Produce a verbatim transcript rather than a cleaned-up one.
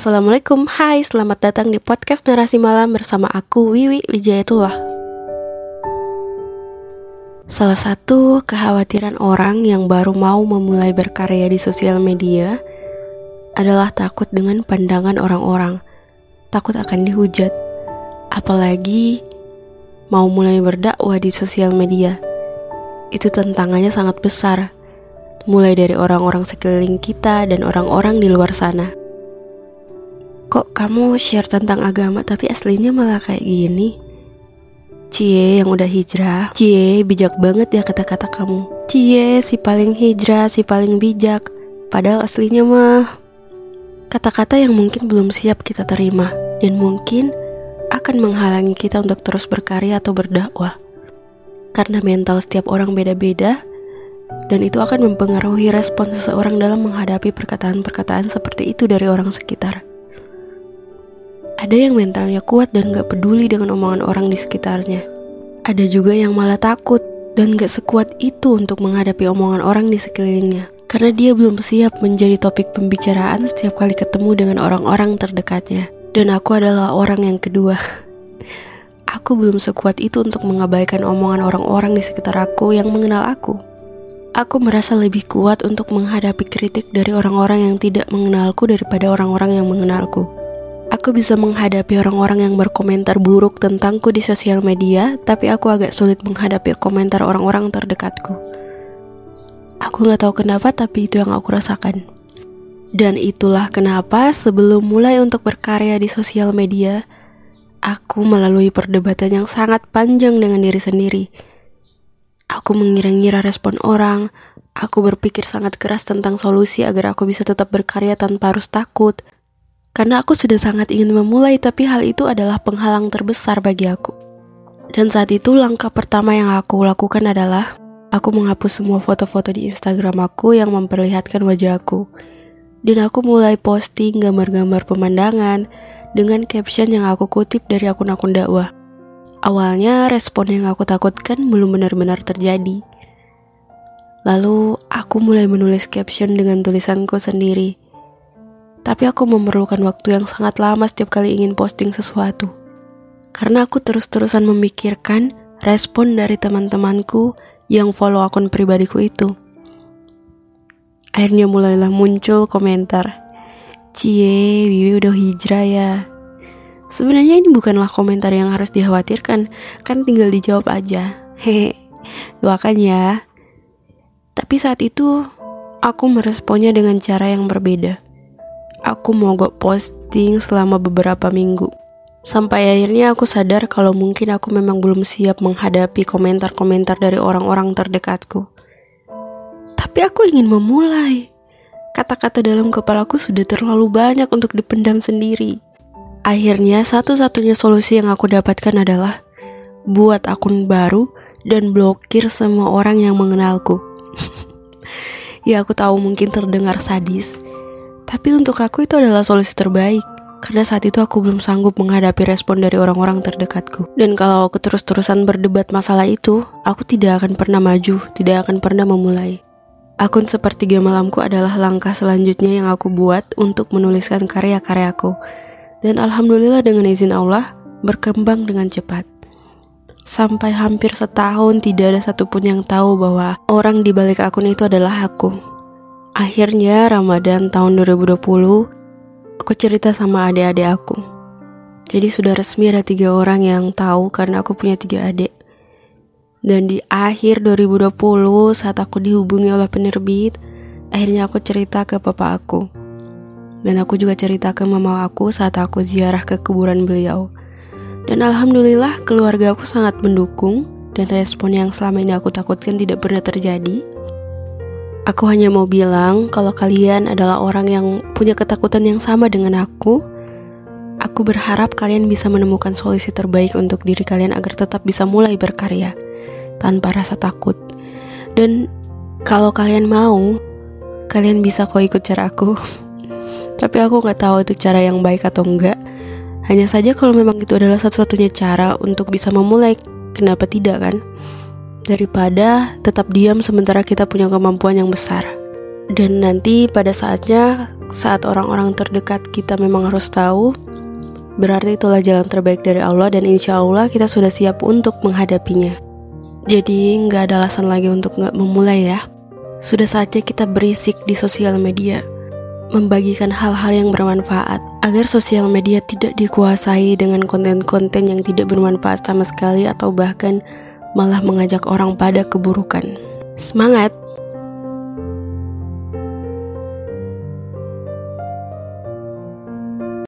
Assalamualaikum, hai, selamat datang di podcast Narasi Malam bersama aku, Wiwi Wijayatullah. Salah satu kekhawatiran orang yang baru mau memulai berkarya di sosial media adalah takut dengan pandangan orang-orang, takut akan dihujat, apalagi mau mulai berdakwah di sosial media. Itu tantangannya sangat besar, mulai dari orang-orang sekeliling kita dan orang-orang di luar sana. Kok kamu share tentang agama tapi aslinya malah kayak gini? Cie yang udah hijrah, cie bijak banget ya kata-kata kamu. Cie si paling hijrah, si paling bijak. Padahal aslinya mah kata-kata yang mungkin belum siap kita terima dan mungkin akan menghalangi kita untuk terus berkarya atau berdakwah. Karena mental setiap orang beda-beda, dan itu akan mempengaruhi respon seseorang dalam menghadapi perkataan-perkataan seperti itu dari orang sekitar. Ada yang mentalnya kuat dan gak peduli dengan omongan orang di sekitarnya. Ada juga yang malah takut dan gak sekuat itu untuk menghadapi omongan orang di sekelilingnya, karena dia belum siap menjadi topik pembicaraan setiap kali ketemu dengan orang-orang terdekatnya. Dan aku adalah orang yang kedua. Aku belum sekuat itu untuk mengabaikan omongan orang-orang di sekitar aku yang mengenal aku. Aku merasa lebih kuat untuk menghadapi kritik dari orang-orang yang tidak mengenalku daripada orang-orang yang mengenalku. Aku bisa menghadapi orang-orang yang berkomentar buruk tentangku di sosial media, tapi aku agak sulit menghadapi komentar orang-orang terdekatku. Aku gak tahu kenapa, tapi itu yang aku rasakan. Dan itulah kenapa sebelum mulai untuk berkarya di sosial media, aku melalui perdebatan yang sangat panjang dengan diri sendiri. Aku mengira-ngira respon orang, aku berpikir sangat keras tentang solusi agar aku bisa tetap berkarya tanpa harus takut. Karena aku sudah sangat ingin memulai, tapi hal itu adalah penghalang terbesar bagi aku. Dan saat itu langkah pertama yang aku lakukan adalah, aku menghapus semua foto-foto di Instagram aku yang memperlihatkan wajah aku. Dan aku mulai posting gambar-gambar pemandangan dengan caption yang aku kutip dari akun-akun dakwah. Awalnya respon yang aku takutkan belum benar-benar terjadi. Lalu aku mulai menulis caption dengan tulisanku sendiri. Tapi aku memerlukan waktu yang sangat lama setiap kali ingin posting sesuatu. Karena aku terus-terusan memikirkan respon dari teman-temanku yang follow akun pribadiku itu. Akhirnya mulailah muncul komentar, "Cie, Wiwi udah hijrah ya." Sebenarnya ini bukanlah komentar yang harus dikhawatirkan, kan tinggal dijawab aja. Hehe, doakan ya. Tapi saat itu, aku meresponnya dengan cara yang berbeda. Aku mogok posting selama beberapa minggu. Sampai akhirnya aku sadar kalau mungkin aku memang belum siap menghadapi komentar-komentar dari orang-orang terdekatku. Tapi aku ingin memulai. Kata-kata dalam kepalaku sudah terlalu banyak untuk dipendam sendiri. Akhirnya satu-satunya solusi yang aku dapatkan adalah buat akun baru dan blokir semua orang yang mengenalku. Ya aku tahu mungkin terdengar sadis, tapi untuk aku itu adalah solusi terbaik. Karena saat itu aku belum sanggup menghadapi respon dari orang-orang terdekatku. Dan kalau aku terus-terusan berdebat masalah itu, aku tidak akan pernah maju, tidak akan pernah memulai. Akun Sepertiga Malamku adalah langkah selanjutnya yang aku buat untuk menuliskan karya-karyaku. Dan alhamdulillah dengan izin Allah, berkembang dengan cepat. Sampai hampir setahun tidak ada satupun yang tahu bahwa orang di balik akun itu adalah aku. Akhirnya Ramadan tahun dua ribu dua puluh, aku cerita sama adik-adik aku. Jadi sudah resmi ada tiga orang yang tahu karena aku punya tiga adik. Dan di akhir dua ribu dua puluh saat aku dihubungi oleh penerbit, akhirnya aku cerita ke papa aku. Dan aku juga cerita ke mama aku saat aku ziarah ke kuburan beliau. Dan alhamdulillah keluarga aku sangat mendukung, dan respon yang selama ini aku takutkan tidak pernah terjadi. Aku hanya mau bilang kalau kalian adalah orang yang punya ketakutan yang sama dengan aku. Aku berharap kalian bisa menemukan solusi terbaik untuk diri kalian agar tetap bisa mulai berkarya tanpa rasa takut. Dan kalau kalian mau, kalian bisa kok ikut cara aku. Tapi aku gak tahu itu cara yang baik atau enggak. Hanya saja kalau memang itu adalah satu-satunya cara untuk bisa memulai, kenapa tidak kan? Daripada tetap diam sementara kita punya kemampuan yang besar. Dan nanti pada saatnya, saat orang-orang terdekat kita memang harus tahu, berarti itulah jalan terbaik dari Allah, dan insya Allah kita sudah siap untuk menghadapinya. Jadi gak ada alasan lagi untuk gak memulai ya. Sudah saatnya kita berisik di sosial media, membagikan hal-hal yang bermanfaat, agar sosial media tidak dikuasai dengan konten-konten yang tidak bermanfaat sama sekali, atau bahkan malah mengajak orang pada keburukan. Semangat!